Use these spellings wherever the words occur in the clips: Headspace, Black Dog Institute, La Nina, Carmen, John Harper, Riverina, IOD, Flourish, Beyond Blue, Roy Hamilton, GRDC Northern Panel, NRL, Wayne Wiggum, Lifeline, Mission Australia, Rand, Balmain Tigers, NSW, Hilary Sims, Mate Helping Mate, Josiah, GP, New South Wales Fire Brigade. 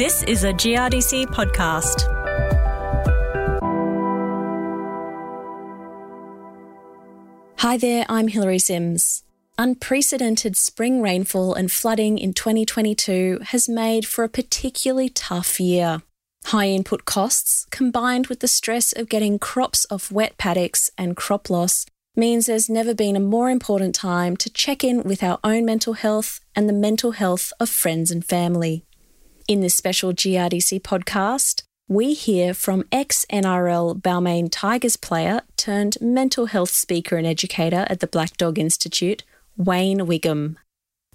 This is a GRDC podcast. Hi there, I'm Hilary Sims. Unprecedented spring rainfall and flooding in 2022 has made for a particularly tough year. High input costs, combined with the stress of getting crops off wet paddocks and crop loss, means there's never been a more important time to check in with our own mental health and the mental health of friends and family. In this special GRDC podcast, we hear from ex-NRL Balmain Tigers player turned mental health speaker and educator at the Black Dog Institute, Wayne Wiggum.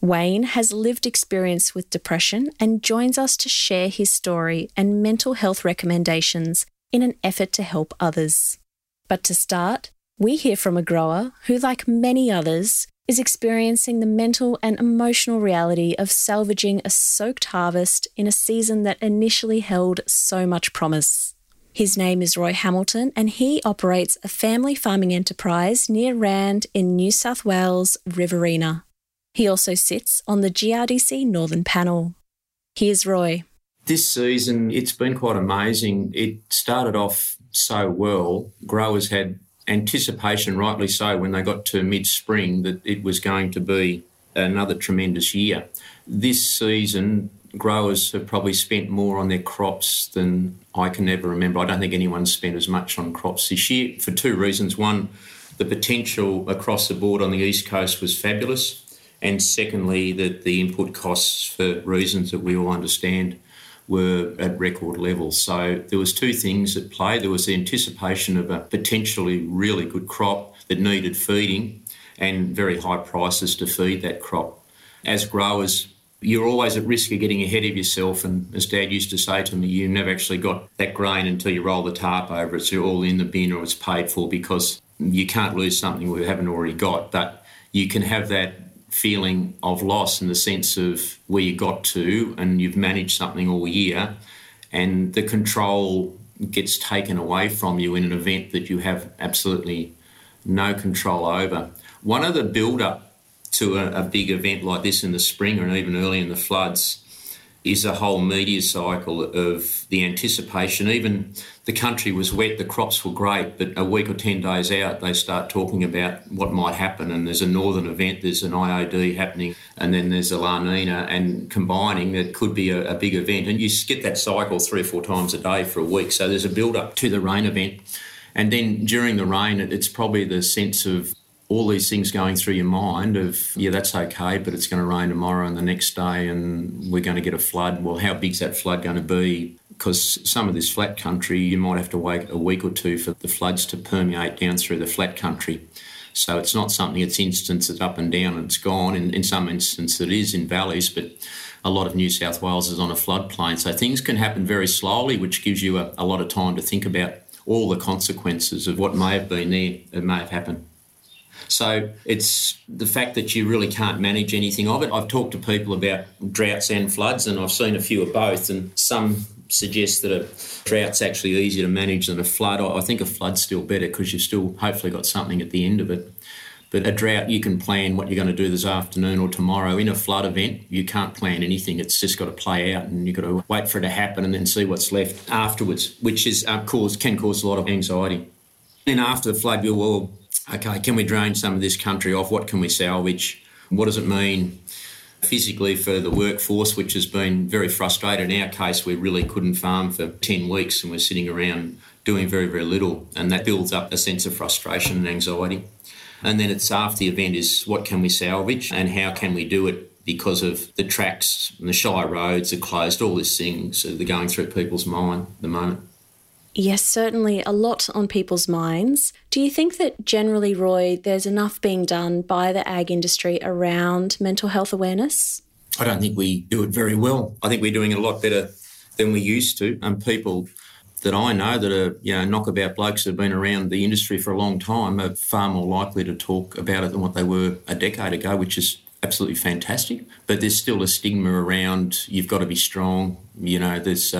Wayne has lived experience with depression and joins us to share his story and mental health recommendations in an effort to help others. But to start, we hear from a grower who, like many others, is experiencing the mental and emotional reality of salvaging a soaked harvest in a season that initially held so much promise. His name is Roy Hamilton, and he operates a family farming enterprise near Rand in New South Wales, Riverina. He also sits on the GRDC Northern Panel. Here's Roy. This season, it's been quite amazing. It started off so well. Growers had anticipation, rightly so, when they got to mid-spring that it was going to be another tremendous year. This season, growers have probably spent more on their crops than I can ever remember. I don't think anyone's spent as much on crops this year for two reasons. One, the potential across the board on the East Coast was fabulous. And secondly, that the input costs, for reasons that we all understand, were at record levels. So there was two things at play. There was the anticipation of a potentially really good crop that needed feeding and very high prices to feed that crop. As growers, you're always at risk of getting ahead of yourself. And as Dad used to say to me, you never actually got that grain until you roll the tarp over it. So you're all in the bin or it's paid for, because you can't lose something we haven't already got. But you can have that feeling of loss in the sense of where you got to and you've managed something all year and the control gets taken away from you in an event that you have absolutely no control over. One of the build-up to a big event like this in the spring and even early in the floods is a whole media cycle of the anticipation. Even the country was wet, the crops were great, but a week or 10 days out, they start talking about what might happen, and there's a northern event, there's an IOD happening, and then there's a La Nina, and combining, that could be a big event. And you get that cycle 3 or 4 times a day for a week. So there's a build-up to the rain event. And then during the rain, it's probably the sense of all these things going through your mind of, yeah, that's okay, but it's going to rain tomorrow and the next day and we're going to get a flood. Well, how big's that flood going to be? Because some of this flat country, you might have to wait a week or two for the floods to permeate down through the flat country. So it's not something, it's instance, it's up and down and it's gone. In some instances it is in valleys, but a lot of New South Wales is on a floodplain. So things can happen very slowly, which gives you a lot of time to think about all the consequences of what may have been there, it may have happened. So it's the fact that you really can't manage anything of it. I've talked to people about droughts and floods, and I've seen a few of both, and some suggest that a drought's actually easier to manage than a flood. I think a flood's still better because you've still hopefully got something at the end of it. But a drought, you can plan what you're going to do this afternoon or tomorrow. In a flood event, you can't plan anything. It's just got to play out and you've got to wait for it to happen and then see what's left afterwards, which is can cause a lot of anxiety. Then after the flood, you're, well, okay, can we drain some of this country off? What can we salvage? What does it mean physically for the workforce, which has been very frustrated? In our case, we really couldn't farm for 10 weeks and we're sitting around doing very, very little, and that builds up a sense of frustration and anxiety. And then it's after the event is what can we salvage and how can we do it, because of the tracks and the shy roads are closed, all these things are going through people's mind at the moment. Yes, certainly a lot on people's minds. Do you think that generally, Roy, there's enough being done by the ag industry around mental health awareness? I don't think we do it very well. I think we're doing it a lot better than we used to. And people that I know that are, you know, knockabout blokes who have been around the industry for a long time are far more likely to talk about it than what they were a decade ago, which is absolutely fantastic. But there's still a stigma around you've got to be strong. You know, there's...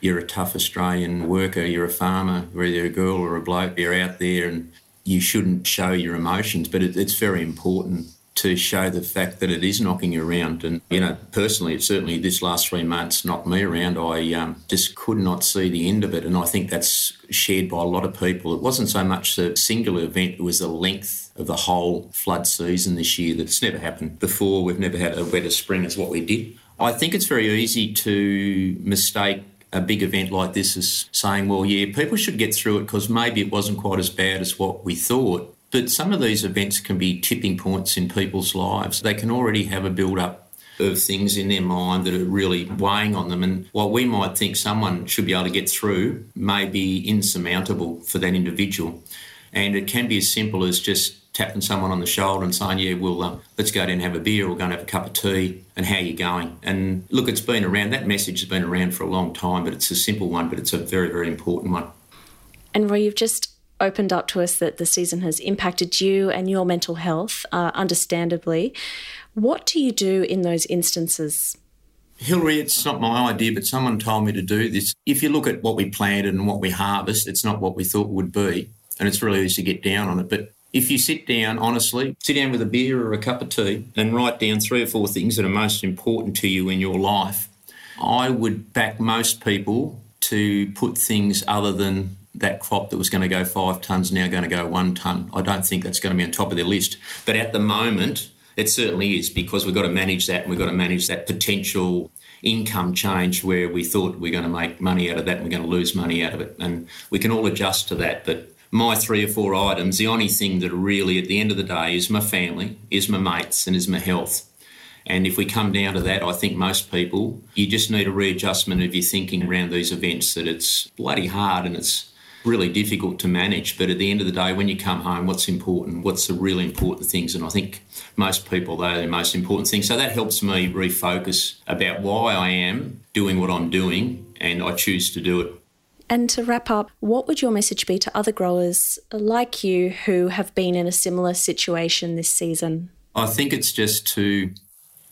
You're a tough Australian worker, you're a farmer, whether you're a girl or a bloke, you're out there and you shouldn't show your emotions. But it's very important to show the fact that it is knocking you around. And, you know, personally, it certainly this last 3 months knocked me around. I just could not see the end of it. And I think that's shared by a lot of people. It wasn't so much the singular event, it was the length of the whole flood season this year that's never happened before. We've never had a wetter spring as what we did. I think it's very easy to mistake a big event like this as saying, well, yeah, people should get through it because maybe it wasn't quite as bad as what we thought. But some of these events can be tipping points in people's lives. They can already have a build-up of things in their mind that are really weighing on them. And while we might think someone should be able to get through, may be insurmountable for that individual. And it can be as simple as just tapping someone on the shoulder and saying, yeah, well, let's go down and have a beer, or go and have a cup of tea, and how you going? And look, it's been around, that message has been around for a long time, but it's a simple one, but it's a very, very important one. And Roy, you've just opened up to us that the season has impacted you and your mental health, understandably. What do you do in those instances? Hilary, it's not my idea, but someone told me to do this. If you look at what we planted and what we harvest, it's not what we thought would be, and it's really easy to get down on it. But if you sit down, honestly, sit down with a beer or a cup of tea and write down 3 or 4 things that are most important to you in your life, I would back most people to put things other than that crop that was going to go 5 tonnes now going to go 1 tonne. I don't think that's going to be on top of their list. But at the moment, it certainly is, because we've got to manage that, and we've got to manage that potential income change where we thought we're going to make money out of that and we're going to lose money out of it. And we can all adjust to that, but my 3 or 4 items, the only thing that really at the end of the day is my family, is my mates, and is my health. And if we come down to that, I think most people, you just need a readjustment of your thinking around these events, that it's bloody hard and it's really difficult to manage. But at the end of the day, when you come home, what's important? What's the really important things? And I think most people, they're the most important things. So that helps me refocus about why I am doing what I'm doing, and I choose to do it. And to wrap up, what would your message be to other growers like you who have been in a similar situation this season? I think it's just to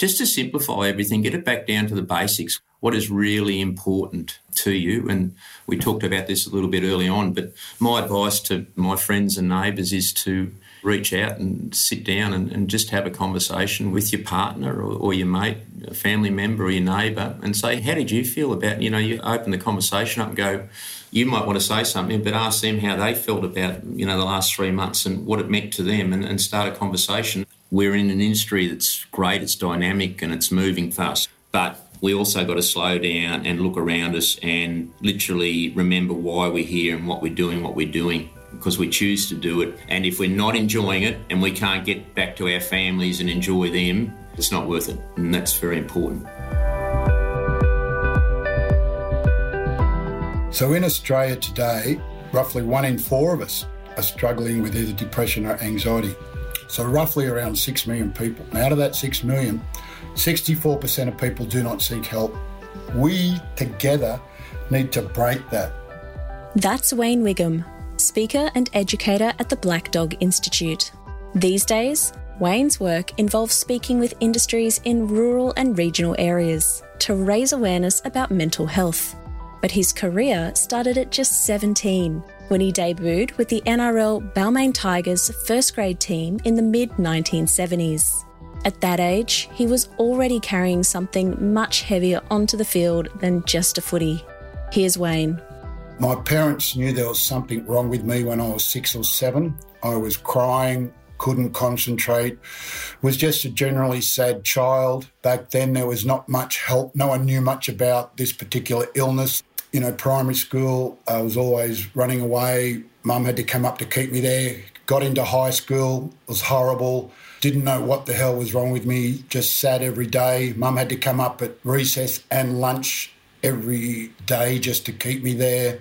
simplify everything, get it back down to the basics. What is really important to you? And we talked about this a little bit early on, but my advice to my friends and neighbours is to reach out and sit down and just have a conversation with your partner or your mate, a family member, or your neighbour, and say, how did you feel about, you open the conversation up and go, you might want to say something, but ask them how they felt about, the last 3 months and what it meant to them, and start a conversation. We're in an industry that's great, it's dynamic and it's moving fast, but we also got to slow down and look around us and literally remember why we're here and what we're doing, because we choose to do it. And if we're not enjoying it and we can't get back to our families and enjoy them, it's not worth it. And that's very important. So in Australia today, roughly 1 in 4 of us are struggling with either depression or anxiety. So roughly around 6 million people. And out of that 6 million, 64% of people do not seek help. We together need to break that. That's Wayne Wiggum, speaker and educator at the Black Dog Institute. These days, Wayne's work involves speaking with industries in rural and regional areas to raise awareness about mental health. But his career started at just 17 when he debuted with the NRL Balmain Tigers first grade team in the mid-1970s. At that age, he was already carrying something much heavier onto the field than just a footy. Here's Wayne. My parents knew there was something wrong with me when I was 6 or 7. I was crying, couldn't concentrate, was just a generally sad child. Back then there was not much help. No one knew much about this particular illness. Primary school, I was always running away. Mum had to come up to keep me there. Got into high school, it was horrible. Didn't know what the hell was wrong with me, just sad every day. Mum had to come up at recess and lunch every day just to keep me there.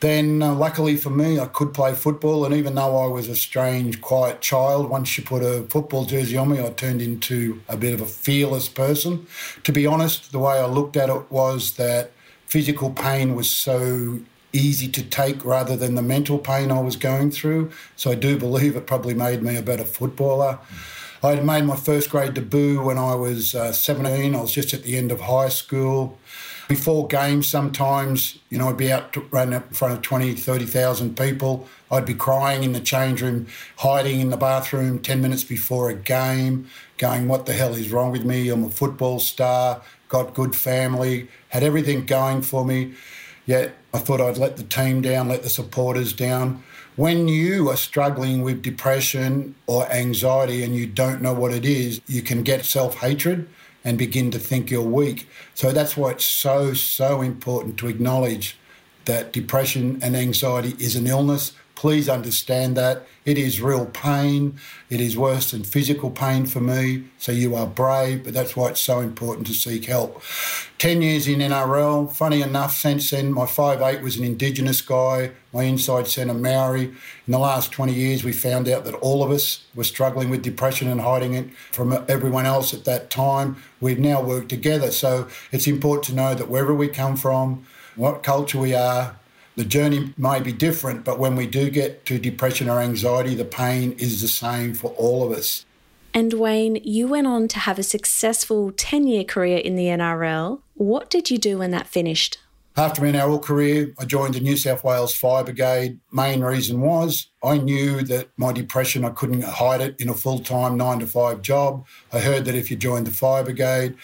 Then luckily for me, I could play football, and even though I was a strange, quiet child, once you put a football jersey on me, I turned into a bit of a fearless person. To be honest, the way I looked at it was that physical pain was so easy to take rather than the mental pain I was going through. So I do believe it probably made me a better footballer. I had made my first grade debut when I was 17. I was just at the end of high school. Before games sometimes, you know, I'd be out running up in front of 20, 30,000 people. I'd be crying in the change room, hiding in the bathroom 10 minutes before a game, going, what the hell is wrong with me? I'm a football star, got good family, had everything going for me, yet I thought I'd let the team down, let the supporters down. When you are struggling with depression or anxiety and you don't know what it is, you can get self-hatred and begin to think you're weak. So that's why it's so, so important to acknowledge that depression and anxiety is an illness. Please understand that. It is real pain. It is worse than physical pain for me. So you are brave, but that's why it's so important to seek help. 10 years in NRL, funny enough, since then, my 5'8" was an Indigenous guy, my inside centre Maori. In the last 20 years, we found out that all of us were struggling with depression and hiding it from everyone else at that time. We've now worked together. So it's important to know that wherever we come from, what culture we are, the journey may be different, but when we do get to depression or anxiety, the pain is the same for all of us. And Wayne, you went on to have a successful 10-year career in the NRL. What did you do when that finished? After my NRL career, I joined the New South Wales Fire Brigade. Main reason was I knew that my depression, I couldn't hide it in a full-time 9-to-5 job. I heard that if you joined the Fire Brigade,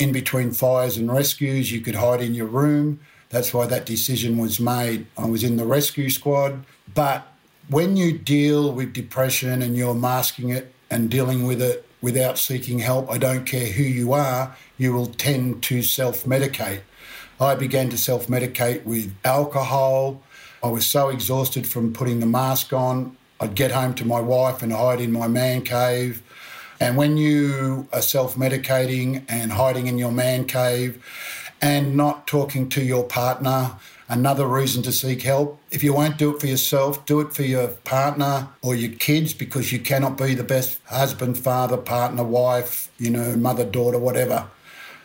in between fires and rescues, you could hide in your room. That's why that decision was made. I was in the rescue squad. But when you deal with depression and you're masking it and dealing with it without seeking help, I don't care who you are, you will tend to self-medicate. I began to self-medicate with alcohol. I was so exhausted from putting the mask on. I'd get home to my wife and hide in my man cave. And when you are self-medicating and hiding in your man cave, and not talking to your partner, another reason to seek help. If you won't do it for yourself, do it for your partner or your kids, because you cannot be the best husband, father, partner, wife, you know, mother, daughter, whatever.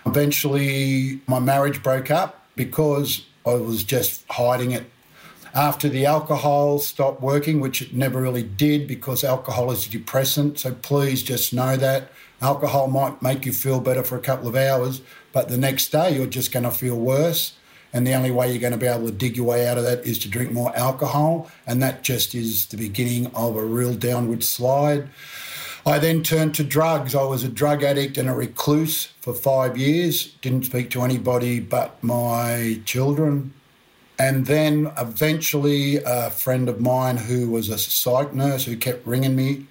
Eventually, my marriage broke up because I was just hiding it. After the alcohol stopped working, which it never really did because alcohol is a depressant, so please just know that. Alcohol might make you feel better for a couple of hours, but the next day you're just going to feel worse, and the only way you're going to be able to dig your way out of that is to drink more alcohol, and that just is the beginning of a real downward slide. I then turned to drugs. I was a drug addict and a recluse for 5 years, didn't speak to anybody but my children. And then eventually a friend of mine who was a psych nurse who kept ringing me,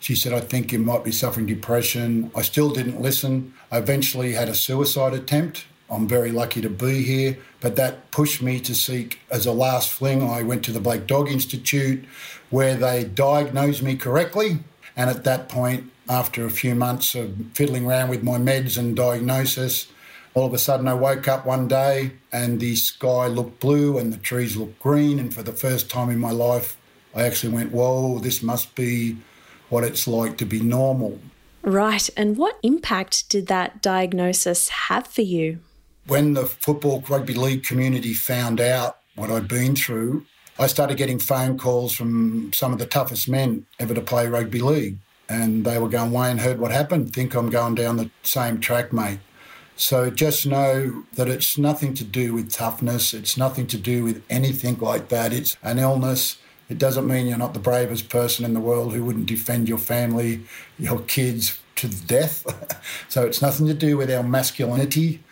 she said, I think you might be suffering depression. I still didn't listen. I eventually had a suicide attempt. I'm very lucky to be here. But that pushed me to seek, as a last fling, I went to the Black Dog Institute where they diagnosed me correctly. And at that point, after a few months of fiddling around with my meds and diagnosis, all of a sudden I woke up one day and the sky looked blue and the trees looked green. And for the first time in my life, I actually went, whoa, this must be what it's like to be normal. Right. And what impact did that diagnosis have for you? When the football rugby league community found out what I'd been through, I started getting phone calls from some of the toughest men ever to play rugby league. And they were going, Wayne, heard what happened. Think I'm going down the same track, mate. So just know that it's nothing to do with toughness. It's nothing to do with anything like that. It's an illness. It doesn't mean you're not the bravest person in the world who wouldn't defend your family, your kids to the death. So it's nothing to do with our masculinity.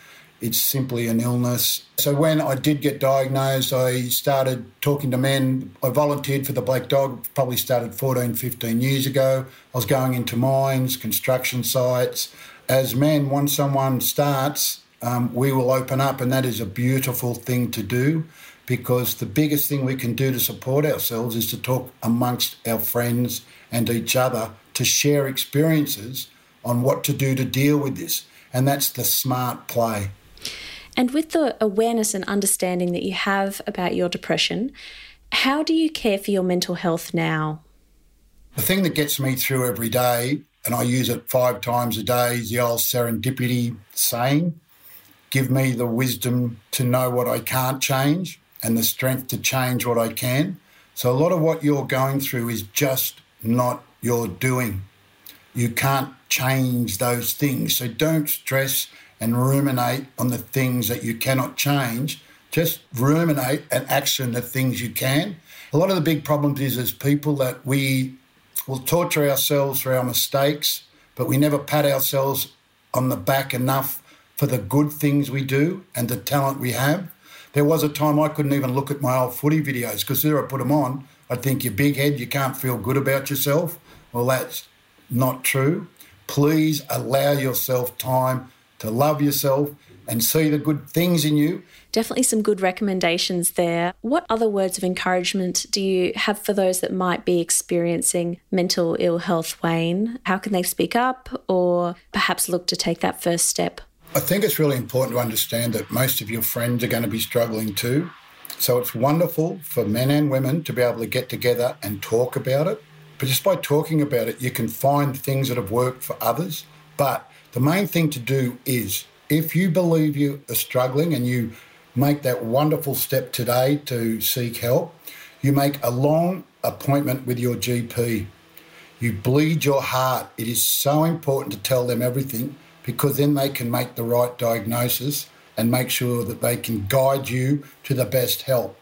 It's simply an illness. So when I did get diagnosed, I started talking to men. I volunteered for the Black Dog, probably started 14, 15 years ago. I was going into mines, construction sites. As men, once someone starts, we will open up, and that is a beautiful thing to do, because the biggest thing we can do to support ourselves is to talk amongst our friends and each other, to share experiences on what to do to deal with this. And that's the smart play. And with the awareness and understanding that you have about your depression, how do you care for your mental health now? The thing that gets me through every day, and I use it 5 times a day, is the old serendipity saying, give me the wisdom to know what I can't change and the strength to change what I can. So a lot of what you're going through is just not your doing. You can't change those things. So don't stress and ruminate on the things that you cannot change. Just ruminate and action the things you can. A lot of the big problems is people that we will torture ourselves for our mistakes, but we never pat ourselves on the back enough for the good things we do and the talent we have. There was a time I couldn't even look at my old footy videos because there I put them on. I think you're big head, you can't feel good about yourself. Well, that's not true. Please allow yourself time to love yourself and see the good things in you. Definitely some good recommendations there. What other words of encouragement do you have for those that might be experiencing mental ill health, Wayne? How can they speak up or perhaps look to take that first step? I think it's really important to understand that most of your friends are going to be struggling too. So it's wonderful for men and women to be able to get together and talk about it. But just by talking about it, you can find things that have worked for others. But the main thing to do is, if you believe you are struggling and you make that wonderful step today to seek help, you make a long appointment with your GP. You bleed your heart. It is so important to tell them everything because then they can make the right diagnosis and make sure that they can guide you to the best help.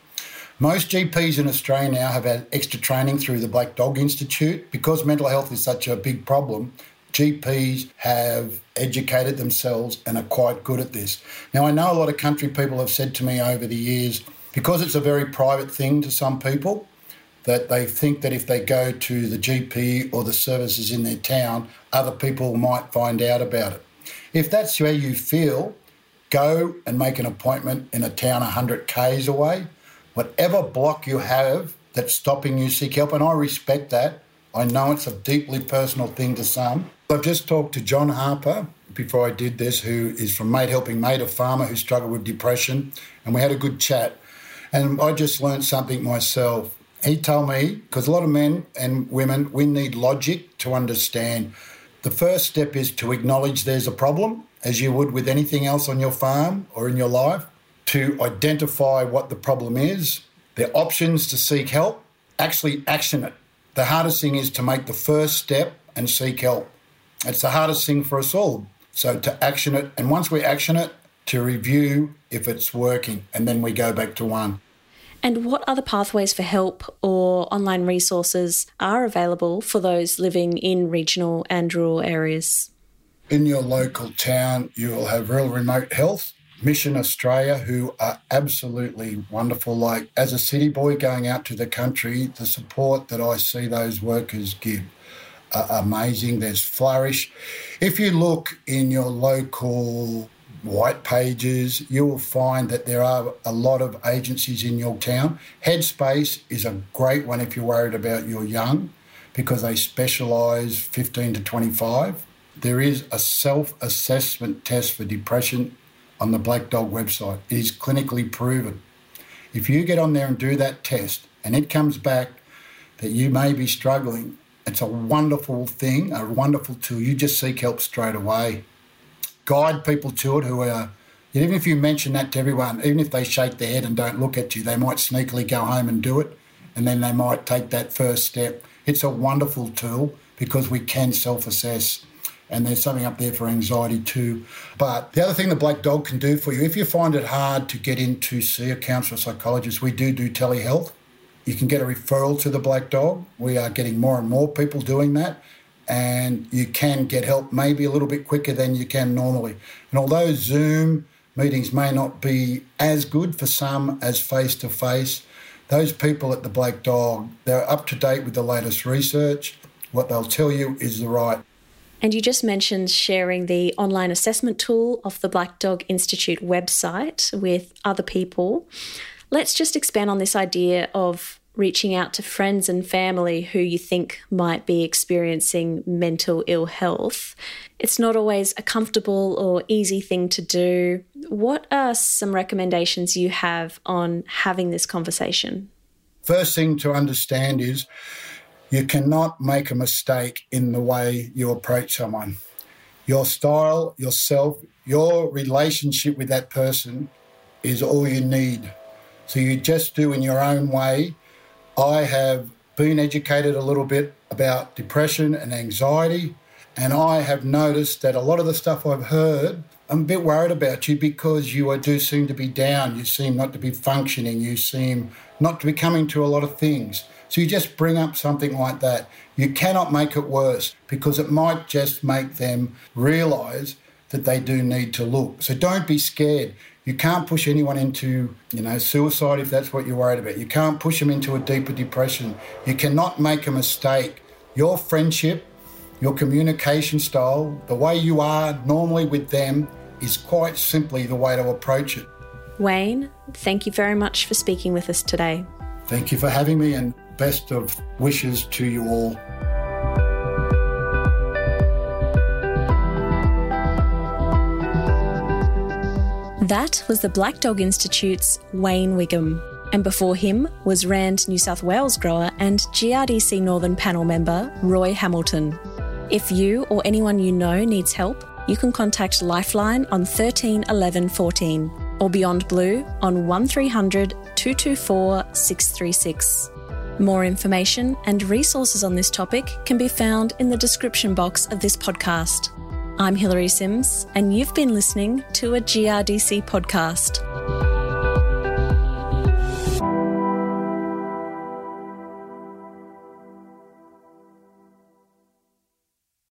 Most GPs in Australia now have had extra training through the Black Dog Institute. Because mental health is such a big problem, GPs have educated themselves and are quite good at this. Now, I know a lot of country people have said to me over the years, because it's a very private thing to some people, that they think that if they go to the GP or the services in their town, other people might find out about it. If that's where you feel, go and make an appointment in a town 100 Ks away. Whatever block you have that's stopping you, seek help, and I respect that. I know it's a deeply personal thing to some. I've just talked to John Harper before I did this, who is from Mate Helping Mate, a farmer who struggled with depression, and we had a good chat. And I just learnt something myself. He told me, because a lot of men and women, we need logic to understand. The first step is to acknowledge there's a problem, as you would with anything else on your farm or in your life, to identify what the problem is, their options to seek help, actually action it. The hardest thing is to make the first step and seek help. It's the hardest thing for us all. So to action it, and once we action it, to review if it's working, and then we go back to one. And what other pathways for help or online resources are available for those living in regional and rural areas? In your local town, you will have Rural Remote Health, Mission Australia, who are absolutely wonderful. Like, as a city boy going out to the country, the support that I see those workers give are amazing. There's Flourish. If you look in your local white pages, you will find that there are a lot of agencies in your town. Headspace is a great one if you're worried about your young, because they specialise 15 to 25. There is a self-assessment test for depression on the Black Dog website. It is clinically proven. If you get on there and do that test and it comes back that you may be struggling, it's a wonderful thing, a wonderful tool. You just seek help straight away. Guide people to it who are, even if you mention that to everyone, even if they shake their head and don't look at you, they might sneakily go home and do it, and then they might take that first step. It's a wonderful tool because we can self-assess. And there's something up there for anxiety too. But the other thing the Black Dog can do for you, if you find it hard to get in to see a counsellor or psychologist, we do telehealth. You can get a referral to the Black Dog. We are getting more and more people doing that. And you can get help maybe a little bit quicker than you can normally. And although Zoom meetings may not be as good for some as face-to-face, those people at the Black Dog, they're up to date with the latest research. What they'll tell you is the right. And you just mentioned sharing the online assessment tool of the Black Dog Institute website with other people. Let's just expand on this idea of reaching out to friends and family who you think might be experiencing mental ill health. It's not always a comfortable or easy thing to do. What are some recommendations you have on having this conversation? First thing to understand is, you cannot make a mistake in the way you approach someone. Your style, yourself, your relationship with that person is all you need. So you just do in your own way. I have been educated a little bit about depression and anxiety, And I have noticed that a lot of the stuff I've heard, I'm a bit worried about you because you do seem to be down. You seem not to be functioning. You seem not to be coming to a lot of things. So you just bring up something like that. You cannot make it worse because it might just make them realise that they do need to look. So don't be scared. You can't push anyone into, suicide if that's what you're worried about. You can't push them into a deeper depression. You cannot make a mistake. Your friendship, your communication style, the way you are normally with them is quite simply the way to approach it. Wayne, thank you very much for speaking with us today. Thank you for having me and best of wishes to you all. That was the Black Dog Institute's Wayne Wiggum. And before him was Rand New South Wales grower and GRDC Northern Panel member Roy Hamilton. If you or anyone you know needs help, you can contact Lifeline on 13 11 14 or Beyond Blue on 1300 224 636. More information and resources on this topic can be found in the description box of this podcast. I'm Hilary Sims and you've been listening to a GRDC podcast.